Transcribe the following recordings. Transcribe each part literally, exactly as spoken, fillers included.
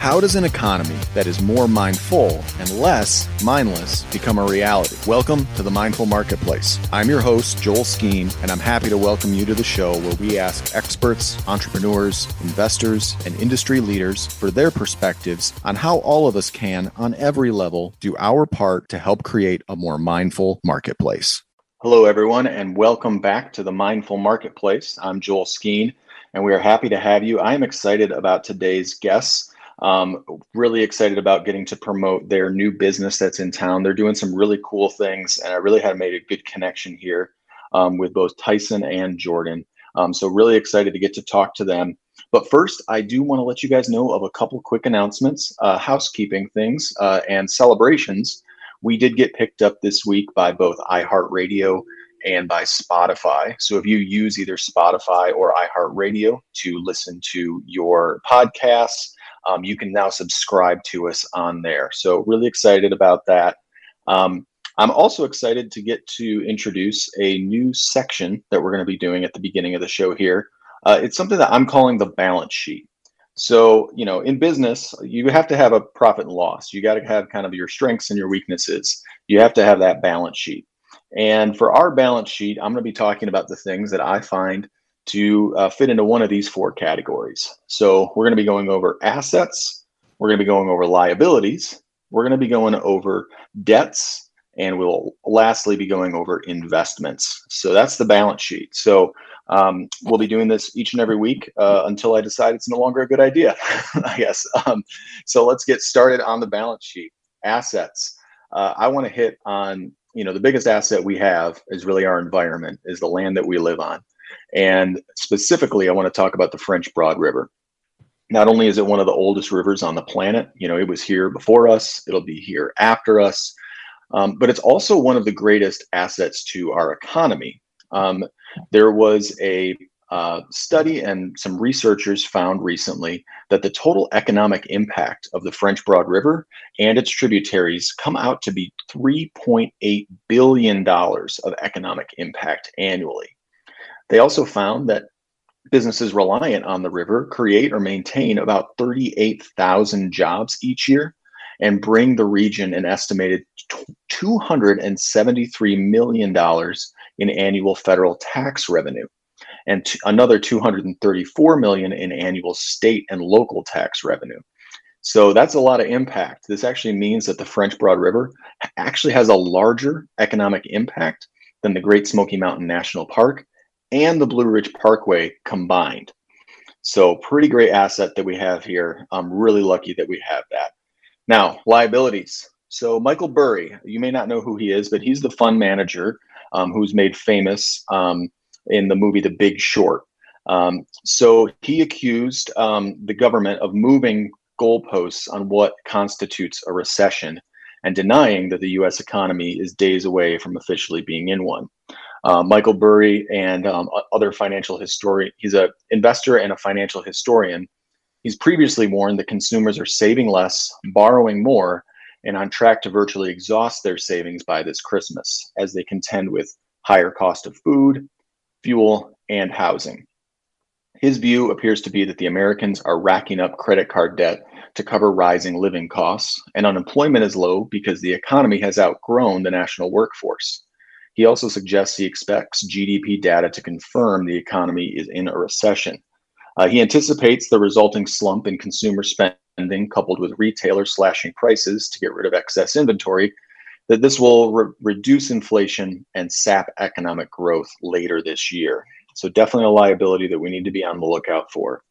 How does an economy that is more mindful and less mindless become a reality? Welcome to the Mindful Marketplace. I'm your host, Joel Skeen, and I'm happy to welcome you to the show where we ask experts, entrepreneurs, investors, and industry leaders for their perspectives on how all of us can, on every level, do our part to help create a more mindful marketplace. Hello, everyone, and welcome back to the Mindful Marketplace. I'm Joel Skeen, and we are happy to have you. I am excited about today's guests. Um, really excited about getting to promote their new business that's in town. They're doing some really cool things, and I really had made a good connection here um, with both Tyson and Jordynn. Um, so really excited to get to talk to them. But first, I do want to let you guys know of a couple quick announcements, uh, housekeeping things, uh, and celebrations. We did get picked up this week by both iHeartRadio and by Spotify. So if you use either Spotify or iHeartRadio to listen to your podcasts, Um, you can now subscribe to us on there. So really excited about that. Um, I'm also excited to get to introduce a new section that we're going to be doing at the beginning of the show here. Uh, it's something that I'm calling the balance sheet. So, you know, in business, you have to have a profit and loss. You got to have kind of your strengths and your weaknesses. You have to have that balance sheet. And for our balance sheet, I'm going to be talking about the things that I find to uh, fit into one of these four categories. So we're going to be going over assets, we're going to be going over liabilities, we're going to be going over debts, and we'll lastly be going over investments. So that's the balance sheet. So um, we'll be doing this each and every week uh, until I decide it's no longer a good idea, I guess. Um, so let's get started on the balance sheet. Assets. Uh, I want to hit on, you know, the biggest asset we have is really our environment, is the land that we live on. And specifically, I want to talk about the French Broad River. Not only is it one of the oldest rivers on the planet, you know, it was here before us, it'll be here after us, um, but it's also one of the greatest assets to our economy. Um, there was a uh, study and some researchers found recently that the total economic impact of the French Broad River and its tributaries come out to be three point eight billion dollars of economic impact annually. They also found that businesses reliant on the river create or maintain about thirty-eight thousand jobs each year and bring the region an estimated two hundred seventy-three million dollars in annual federal tax revenue and t- another two hundred thirty-four million dollars in annual state and local tax revenue. So that's a lot of impact. This actually means that the French Broad River actually has a larger economic impact than the Great Smoky Mountain National Park and the Blue Ridge Parkway combined. So pretty great asset that we have here. I'm really lucky that we have that. Now, liabilities. So Michael Burry, you may not know who he is, but he's the fund manager um, who's made famous um, in the movie The Big Short. Um, so he accused um, the government of moving goalposts on what constitutes a recession and denying that the U S economy is days away from officially being in one. Uh, Michael Burry and um, other financial historian, he's an investor and a financial historian. He's previously warned that consumers are saving less, borrowing more, and on track to virtually exhaust their savings by this Christmas as they contend with higher cost of food, fuel, and housing. His view appears to be that the Americans are racking up credit card debt to cover rising living costs, and unemployment is low because the economy has outgrown the national workforce. He also suggests he expects G D P data to confirm the economy is in a recession. Uh, he anticipates the resulting slump in consumer spending, coupled with retailers slashing prices to get rid of excess inventory, that this will re- reduce inflation and sap economic growth later this year. So definitely a liability that we need to be on the lookout for.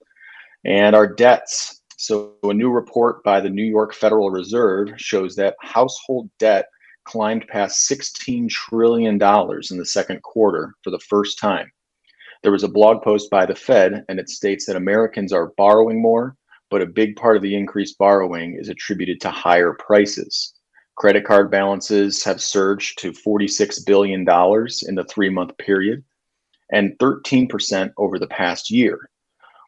And our debts. So a new report by the New York Federal Reserve shows that household debt climbed past sixteen trillion dollars in the second quarter for the first time. There was a blog post by the Fed, and it states that Americans are borrowing more, but a big part of the increased borrowing is attributed to higher prices. Credit card balances have surged to forty-six billion dollars in the three-month period, and thirteen percent over the past year,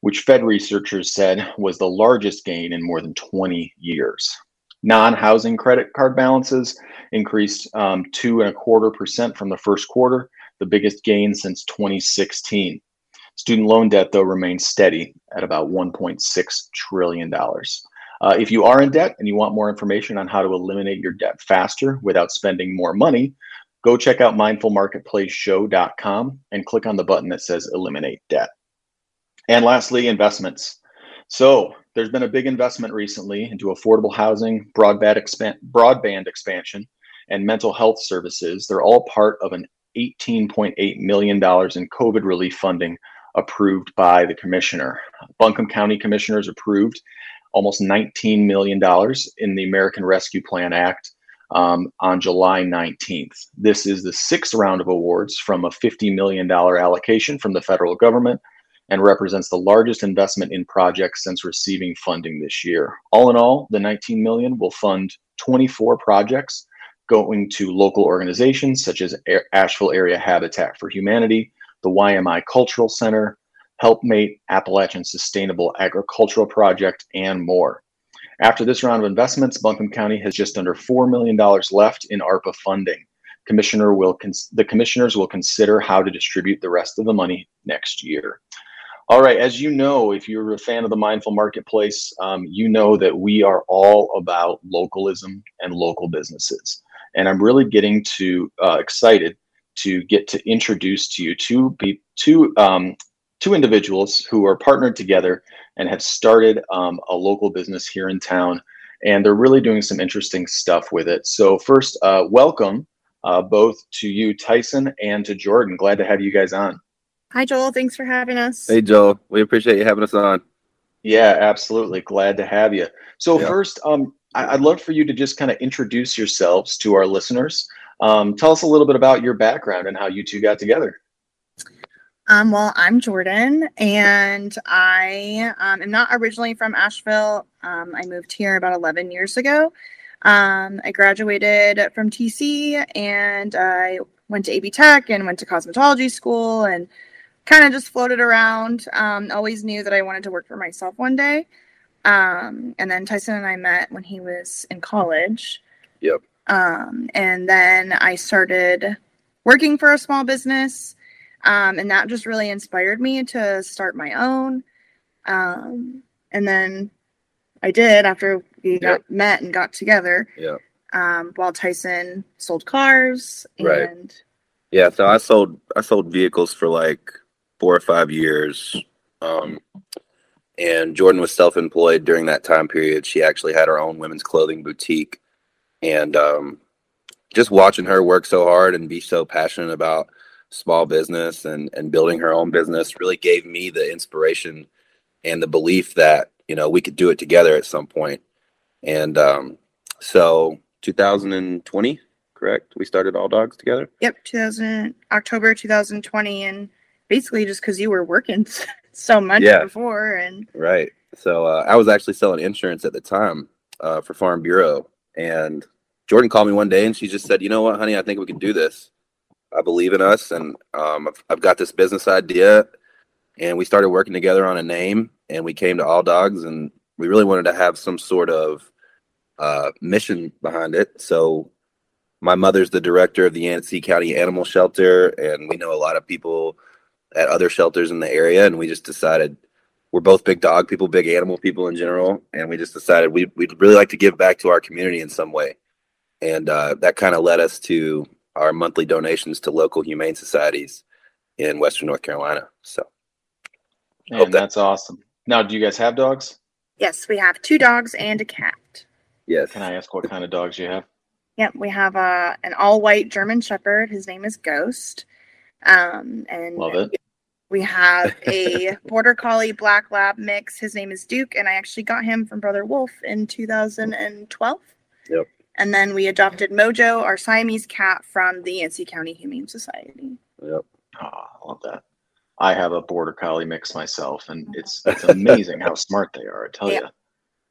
which Fed researchers said was the largest gain in more than twenty years. Non-housing credit card balances increased um, two and a quarter percent from the first quarter, the biggest gain since twenty sixteen. Student loan debt, though, remains steady at about one point six trillion dollars. Uh, if you are in debt and you want more information on how to eliminate your debt faster without spending more money, go check out mindful marketplace show dot com and click on the button that says eliminate debt. And lastly, investments. So there's been a big investment recently into affordable housing, broadband, expan- broadband expansion, and mental health services. They're all part of an eighteen point eight million dollars in COVID relief funding approved by the commissioner. Buncombe County commissioners approved almost nineteen million dollars in the American Rescue Plan Act um, on July nineteenth. This is the sixth round of awards from a fifty million dollars allocation from the federal government and represents the largest investment in projects since receiving funding this year. All in all, the nineteen million dollars will fund twenty-four projects going to local organizations such as Asheville Area Habitat for Humanity, the Y M I Cultural Center, Helpmate Appalachian Sustainable Agricultural Project, and more. After this round of investments, Buncombe County has just under four million dollars left in ARPA funding. Commissioner will cons- the commissioners will consider how to distribute the rest of the money next year. All right, as you know, if you're a fan of the Mindful Marketplace, um, you know that we are all about localism and local businesses. And I'm really getting to uh, excited to get to introduce to you two two um, two individuals who are partnered together and have started um, a local business here in town, and they're really doing some interesting stuff with it. So first, uh, welcome uh, both to you, Tyson, and to Jordynn. Glad to have you guys on. Hi, Joel. Thanks for having us. Hey, Joel. We appreciate you having us on. Yeah, absolutely. Glad to have you. So yeah. first, um, I- I'd love for you to just kind of introduce yourselves to our listeners. Um, tell us a little bit about your background and how you two got together. Um, well, I'm Jordynn, and I um, am not originally from Asheville. Um, I moved here about eleven years ago. Um, I graduated from T C, and I went to A B Tech and went to cosmetology school and kind of just floated around. Um, always knew that I wanted to work for myself one day. Um, and then Tyson and I met when he was in college. Yep. Um, and then I started working for a small business. Um, and that just really inspired me to start my own. Um, and then I did after we yep. got, met and got together. Yeah. Um, while Tyson sold cars and right. yeah, so I sold I sold vehicles for like four or five years. Um, and Jordynn was self-employed during that time period. She actually had her own women's clothing boutique, and um, just watching her work so hard and be so passionate about small business and, and building her own business really gave me the inspiration and the belief that, you know, we could do it together at some point. And um, so two thousand twenty, correct? We started All Dogs together? Yep, two thousand October two thousand twenty, and basically just because you were working so much yeah. before. And right. So uh, I was actually selling insurance at the time uh, for Farm Bureau, and Jordynn called me one day, and she just said, you know what, honey, I think we can do this. I believe in us, and um, I've, I've got this business idea, and we started working together on a name, and we came to All Dogs, and we really wanted to have some sort of Uh, mission behind it. So my mother's the director of the Yancey County Animal Shelter, and we know a lot of people at other shelters in the area, and we just decided we're both big dog people, big animal people in general, and we just decided we, we'd really like to give back to our community in some way. And uh, that kind of led us to our monthly donations to local humane societies in Western North Carolina. So and that- that's awesome. Now, do you guys have dogs? Yes, we have two dogs and a cat. Yes. Can I ask what kind of dogs you have? Yep, we have uh, an all-white German Shepherd. His name is Ghost. Um, and Love it. We have a Border Collie Black Lab mix. His name is Duke, and I actually got him from Brother Wolf in two thousand twelve. Yep. And then we adopted Mojo, our Siamese cat, from the N C County Humane Society. Yep. Oh, I love that. I have a border collie mix myself, and it's it's amazing how smart they are. I tell yeah. you,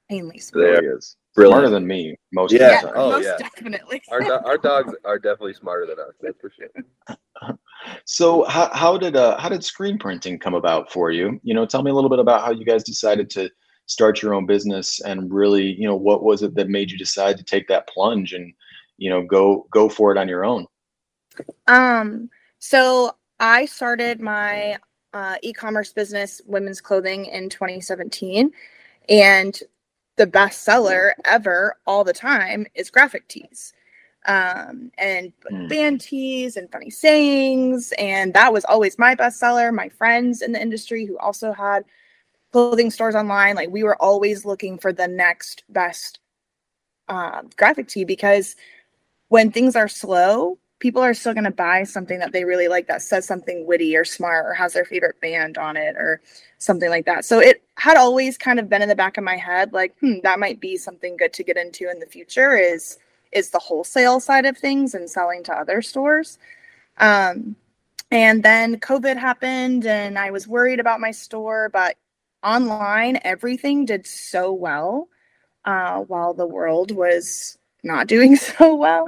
painlessly smart. There is smarter than me most yeah. of the time. Yeah, oh, most yeah. definitely. our do- our dogs are definitely smarter than us. That's for sure. So how how did uh how did screen printing come about for you? You know, tell me a little bit about how you guys decided to start your own business, and really, you know, what was it that made you decide to take that plunge and, you know, go go for it on your own? Um. So I started my uh, e-commerce business, women's clothing, in twenty seventeen, and the best seller ever all the time is graphic tees, um, and mm. band tees and funny sayings. And that was always my best seller. My friends in the industry who also had clothing stores online, like, we were always looking for the next best uh, graphic tee, because when things are slow, people are still going to buy something that they really like that says something witty or smart or has their favorite band on it or something like that. So it had always kind of been in the back of my head, like, hmm, that might be something good to get into in the future is, is the wholesale side of things and selling to other stores. Um, and then COVID happened, and I was worried about my store, but online, everything did so well, uh, while the world was not doing so well.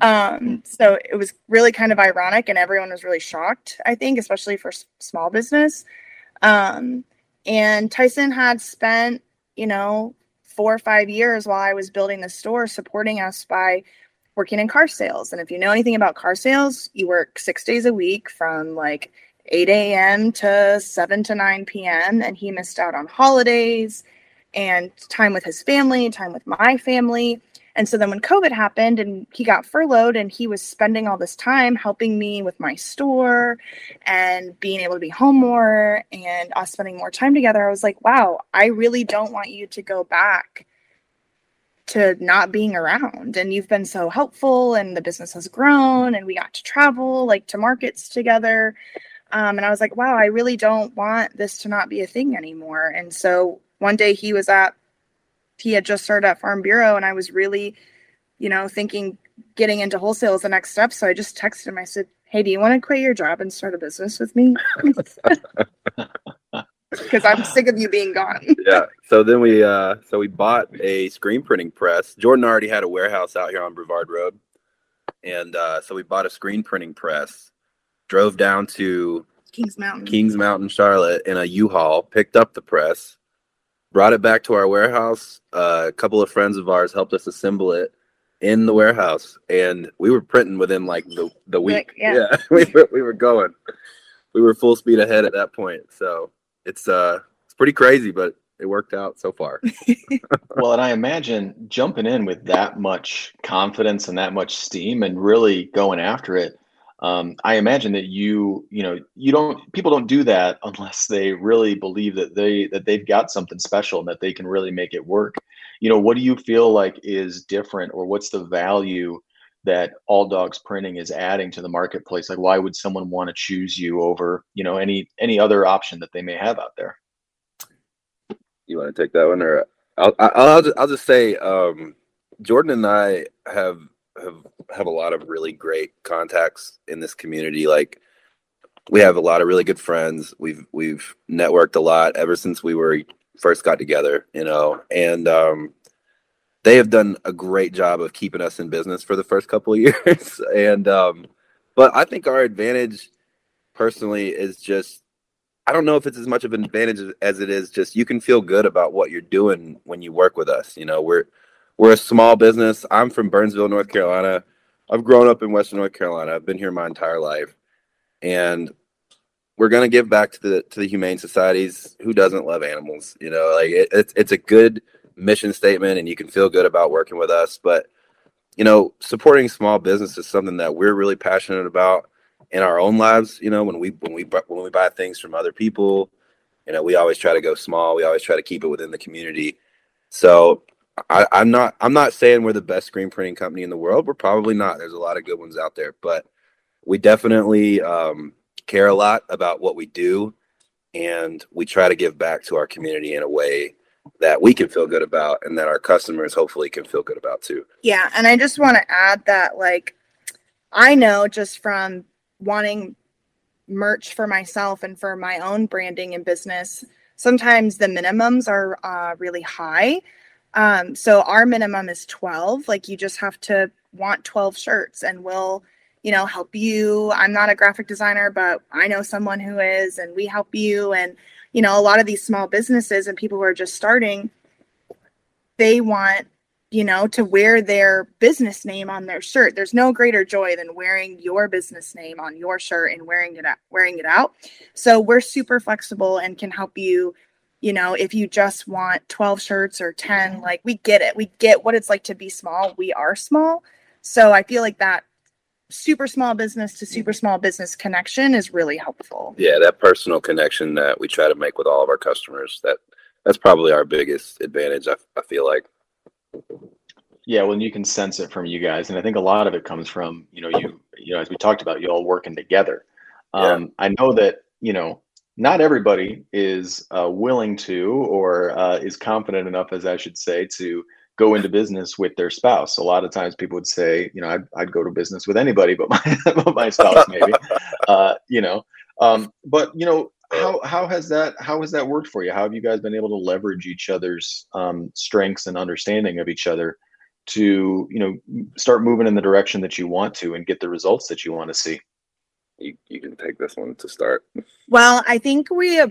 Um, so it was really kind of ironic, and everyone was really shocked, I think, especially for s- small business. Um, and Tyson had spent, you know, four or five years while I was building the store supporting us by working in car sales. And if you know anything about car sales, you work six days a week from like eight a.m. to seven to nine p.m. And he missed out on holidays and time with his family, time with my family. And so then when COVID happened and he got furloughed, and he was spending all this time helping me with my store and being able to be home more and us spending more time together, I was like, wow, I really don't want you to go back to not being around. And you've been so helpful, and the business has grown, and we got to travel like to markets together. Um, and I was like, wow, I really don't want this to not be a thing anymore. And so one day he was at He had just started at Farm Bureau, and I was really, you know, thinking getting into wholesale is the next step. So I just texted him. I said, hey, do you want to quit your job and start a business with me? Because I'm sick of you being gone. Yeah. So then we uh, so we bought a screen printing press. Jordynn already had a warehouse out here on Brevard Road. And uh, so we bought a screen printing press, drove down to Kings Mountain, Kings Mountain, Charlotte in a U-Haul, picked up the press, brought it back to our warehouse. Uh, a couple of friends of ours helped us assemble it in the warehouse, and we were printing within like the, the week. Like, yeah, yeah we, were, we were going. We were full speed ahead at that point. So it's uh, it's pretty crazy, but it worked out so far. Well, and I imagine jumping in with that much confidence and that much steam and really going after it. Um, I imagine that you, you know, you don't, people don't do that unless they really believe that they, that they've got something special and that they can really make it work. You know, what do you feel like is different, or what's the value that All Dogs Printing is adding to the marketplace? Like, why would someone want to choose you over, you know, any, any other option that they may have out there? You want to take that one, or I'll, I'll, just, I'll just say, um, Jordynn and I have, have have a lot of really great contacts in this community. Like, we have a lot of really good friends. We've we've networked a lot ever since we were first got together, you know, and um, they have done a great job of keeping us in business for the first couple of years. And um, but I think our advantage personally is just, I don't know if it's as much of an advantage as it is just you can feel good about what you're doing when you work with us. You know, we're We're a small business. I'm from Burnsville, North Carolina. I've grown up in Western North Carolina. I've been here my entire life. And we're going to give back to the to the humane societies. Who doesn't love animals? You know, like it, it's it's a good mission statement, and you can feel good about working with us. But, you know, supporting small business is something that we're really passionate about in our own lives. You know, when we when we when we buy things from other people, you know, we always try to go small. We always try to keep it within the community. So I, I'm not I'm not saying we're the best screen printing company in the world. We're probably not. There's a lot of good ones out there, but we definitely um, care a lot about what we do, and we try to give back to our community in a way that we can feel good about and that our customers hopefully can feel good about too. Yeah, and I just want to add that, like, I know just from wanting merch for myself and for my own branding and business, sometimes the minimums are uh, really high. Um, so our minimum is twelve. Like, you just have to want twelve shirts, and we'll, you know, help you. I'm not a graphic designer, but I know someone who is, and we help you. And, you know, a lot of these small businesses and people who are just starting, they want, you know, to wear their business name on their shirt. There's no greater joy than wearing your business name on your shirt and wearing it out, wearing it out. So we're super flexible and can help you, you know, if you just want twelve shirts or ten, like, we get it. We get what it's like to be small. We are small. So I feel like that super small business to super small business connection is really helpful. Yeah, that personal connection that we try to make with all of our customers, that that's probably our biggest advantage, I, I feel like. Yeah, well, you can sense it from you guys. And I think a lot of it comes from, you know, you, you know, as we talked about, you all working together. Um, yeah. I know that, you know, not everybody is uh, willing to, or uh, is confident enough, as I should say, to go into business with their spouse. A lot of times people would say, you know, I'd, I'd go to business with anybody, but my, but my spouse maybe, uh, you know, um, but, you know, How how has that how has that worked for you? How have you guys been able to leverage each other's um, strengths and understanding of each other to, you know, start moving in the direction that you want to and get the results that you want to see? You, you can take this one to start. Well, I think we uh,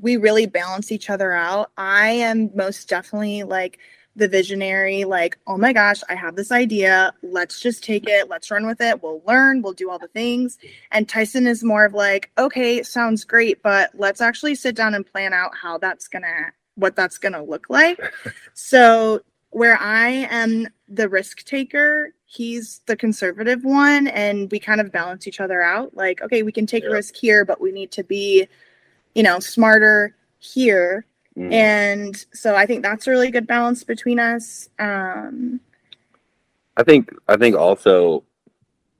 we really balance each other out. I am most definitely like the visionary, like, oh my gosh, I have this idea. Let's just take it. Let's run with it. We'll learn. We'll do all the things. And Tyson is more of like, okay, sounds great, but let's actually sit down and plan out how that's going to, what that's going to look like. So where I am the risk taker, he's the conservative one. And we kind of balance each other out. Like, okay, we can take yeah. a risk here, but we need to be, you know, smarter here. Mm. And so I think that's a really good balance between us. Um, I think, I think also,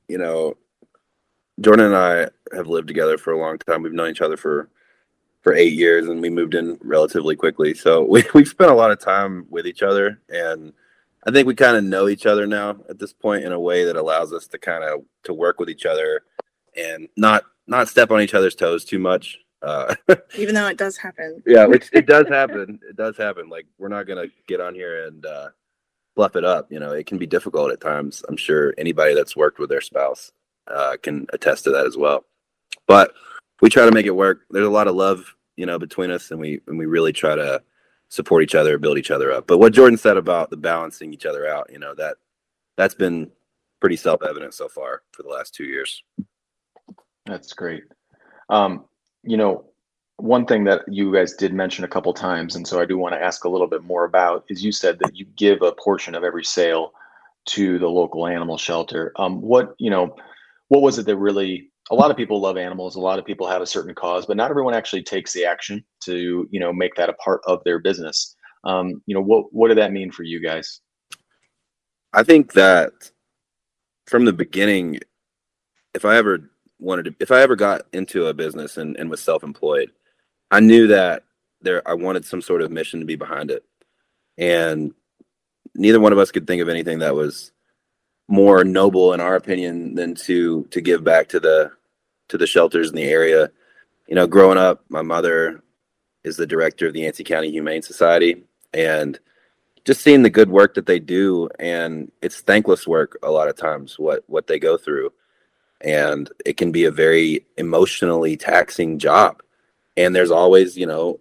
you know, Jordynn and I have lived together for a long time. We've known each other for, for eight years and we moved in relatively quickly. So we, we've spent a lot of time with each other, and I think we kind of know each other now at this point in a way that allows us to kind of, to work with each other and not, not step on each other's toes too much. Uh, even though it does happen. Yeah, which it does happen. It does happen. Like, we're not going to get on here and uh, bluff it up. You know, it can be difficult at times. I'm sure anybody that's worked with their spouse uh, can attest to that as well. But we try to make it work. There's a lot of love, you know, between us, and we and we really try to support each other, build each other up. But what Jordynn said about the balancing each other out, you know, that that's been pretty self-evident so far for the last two years. That's great. Um, You know, one thing that you guys did mention a couple times, and so I do want to ask a little bit more about, is you said that you give a portion of every sale to the local animal shelter. Um, what, you know, what was it that really, a lot of people love animals, a lot of people have a certain cause, but not everyone actually takes the action to, you know, make that a part of their business. Um, you know, what, what did that mean for you guys? I think that from the beginning, if I ever wanted to, if I ever got into a business and, and was self-employed, I knew that there, I wanted some sort of mission to be behind it. And neither one of us could think of anything that was more noble in our opinion than to, to give back to the, to the shelters in the area. You know, growing up, my mother is the director of the Yancey County Humane Society, and just seeing the good work that they do, and it's thankless work a lot of times, what, what they go through. And it can be a very emotionally taxing job. And there's always, you know,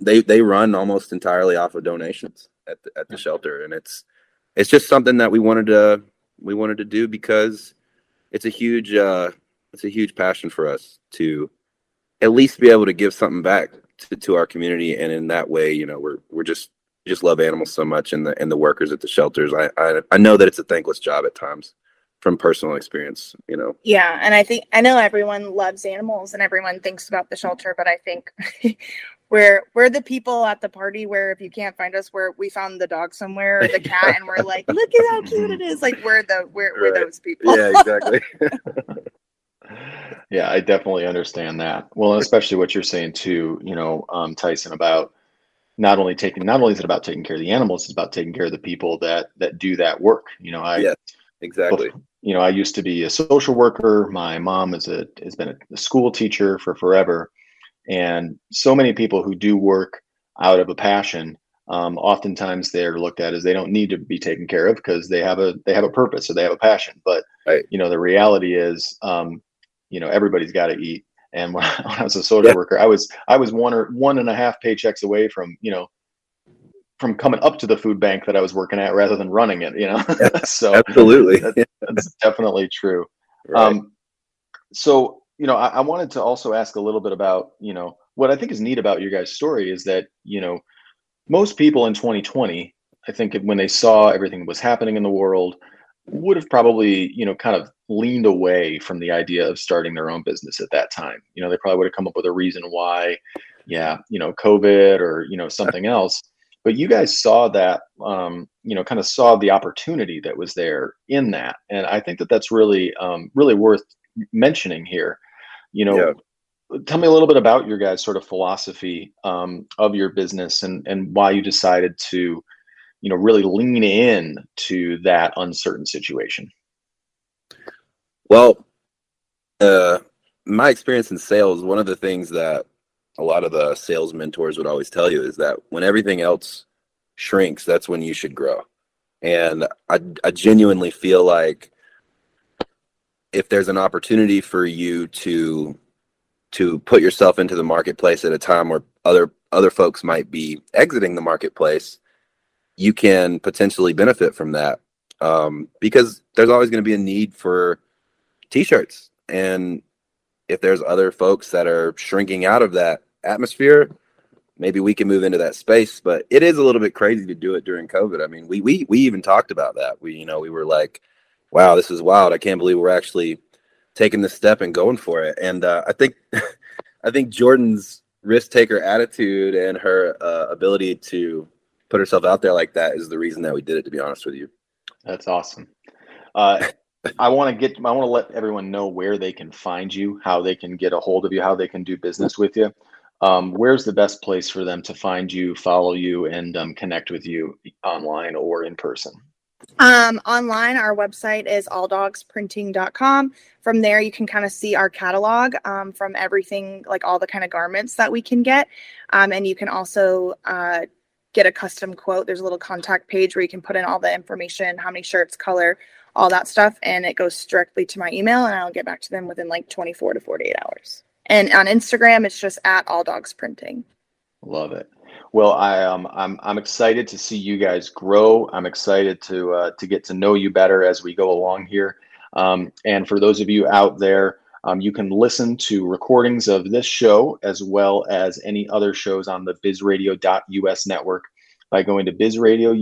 they, they run almost entirely off of donations at the, at the shelter. And it's, it's just something that we wanted to, we wanted to do because it's a huge, uh, it's a huge passion for us to at least be able to give something back to, to our community. And in that way, you know, we're, we're just, we just love animals so much, and the, and the workers at the shelters. I, I, I know that it's a thankless job at times, from personal experience, you know? Yeah. And I think, I know everyone loves animals and everyone thinks about the shelter, but I think we're, we're the people at the party where if you can't find us, where we found the dog somewhere, or the cat, and we're like, look at how cute it is. Like, we're the, we're, we're right. Those people. Yeah, exactly. Yeah, I definitely understand that. Well, especially what you're saying too, you know, um, Tyson, about not only taking, not only is it about taking care of the animals, it's about taking care of the people that, that do that work. You know, I, yeah, exactly. Before, you know, I used to be a social worker. My mom is a has been a school teacher for forever, and so many people who do work out of a passion, um, oftentimes they're looked at as they don't need to be taken care of because they have a they have a purpose or they have a passion. But right. you know, the reality is, um, you know, everybody's got to eat. And when I, when I was a social yeah. worker, I was I was one or one and a half paychecks away from you know. from coming up to the food bank that I was working at rather than running it, you know? so absolutely. That, that's definitely true. Right. Um, so, you know, I, I wanted to also ask a little bit about, you know, what I think is neat about your guys' story is that, you know, most people in twenty twenty, I think when they saw everything that was happening in the world, would have probably, you know, kind of leaned away from the idea of starting their own business at that time. You know, they probably would have come up with a reason why, yeah, you know, COVID or, you know, something else. But you guys saw that, um, you know, kind of saw the opportunity that was there in that. And I think that that's really, um, really worth mentioning here. You know, yeah. tell me a little bit about your guys' sort of philosophy um, of your business and, and why you decided to, you know, really lean in to that uncertain situation. Well, uh, my experience in sales, one of the things that a lot of the sales mentors would always tell you is that when everything else shrinks, that's when you should grow. And I, I genuinely feel like if there's an opportunity for you to to put yourself into the marketplace at a time where other other folks might be exiting the marketplace, you can potentially benefit from that, um, because there's always going to be a need for t-shirts. And if there's other folks that are shrinking out of that atmosphere, maybe we can move into that space. But it is a little bit crazy to do it during COVID. I mean, we we we even talked about that. We, you know, we were like, wow, this is wild. I can't believe we're actually taking this step and going for it. And uh, I think I think Jordan's risk taker attitude and her uh, ability to put herself out there like that is the reason that we did it, to be honest with you. That's awesome. Uh I want to get, I want to let everyone know where they can find you, how they can get a hold of you, how they can do business with you. Um, where's the best place for them to find you, follow you, and um, connect with you online or in person? Um, online, our website is all dogs printing dot com. From there, you can kind of see our catalog um, from everything, like all the kind of garments that we can get. Um, and you can also uh, get a custom quote. There's a little contact page where you can put in all the information, how many shirts, color, all that stuff, and it goes directly to my email, and I'll get back to them within like twenty-four to forty-eight hours. And on Instagram, it's just at All Dogs Printing. Love it. Well, I um, I'm I'm excited to see you guys grow. I'm excited to uh, to get to know you better as we go along here. Um, and for those of you out there, um, you can listen to recordings of this show as well as any other shows on the biz radio dot U S network by going to biz radio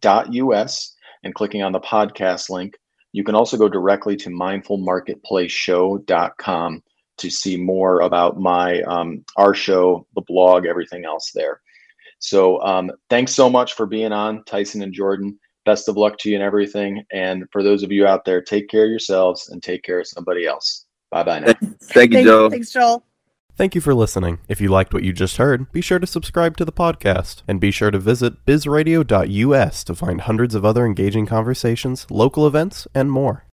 dot U S. and clicking on the podcast link. You can also go directly to mindful marketplace show dot com to see more about my um, our show, the blog, everything else there. So um, thanks so much for being on, Tyson and Jordynn. Best of luck to you and everything. And for those of you out there, take care of yourselves and take care of somebody else. Bye-bye now. Thank you, Joel. Thanks, Joel. Thank you for listening. If you liked what you just heard, be sure to subscribe to the podcast, and be sure to visit biz radio dot U S to find hundreds of other engaging conversations, local events, and more.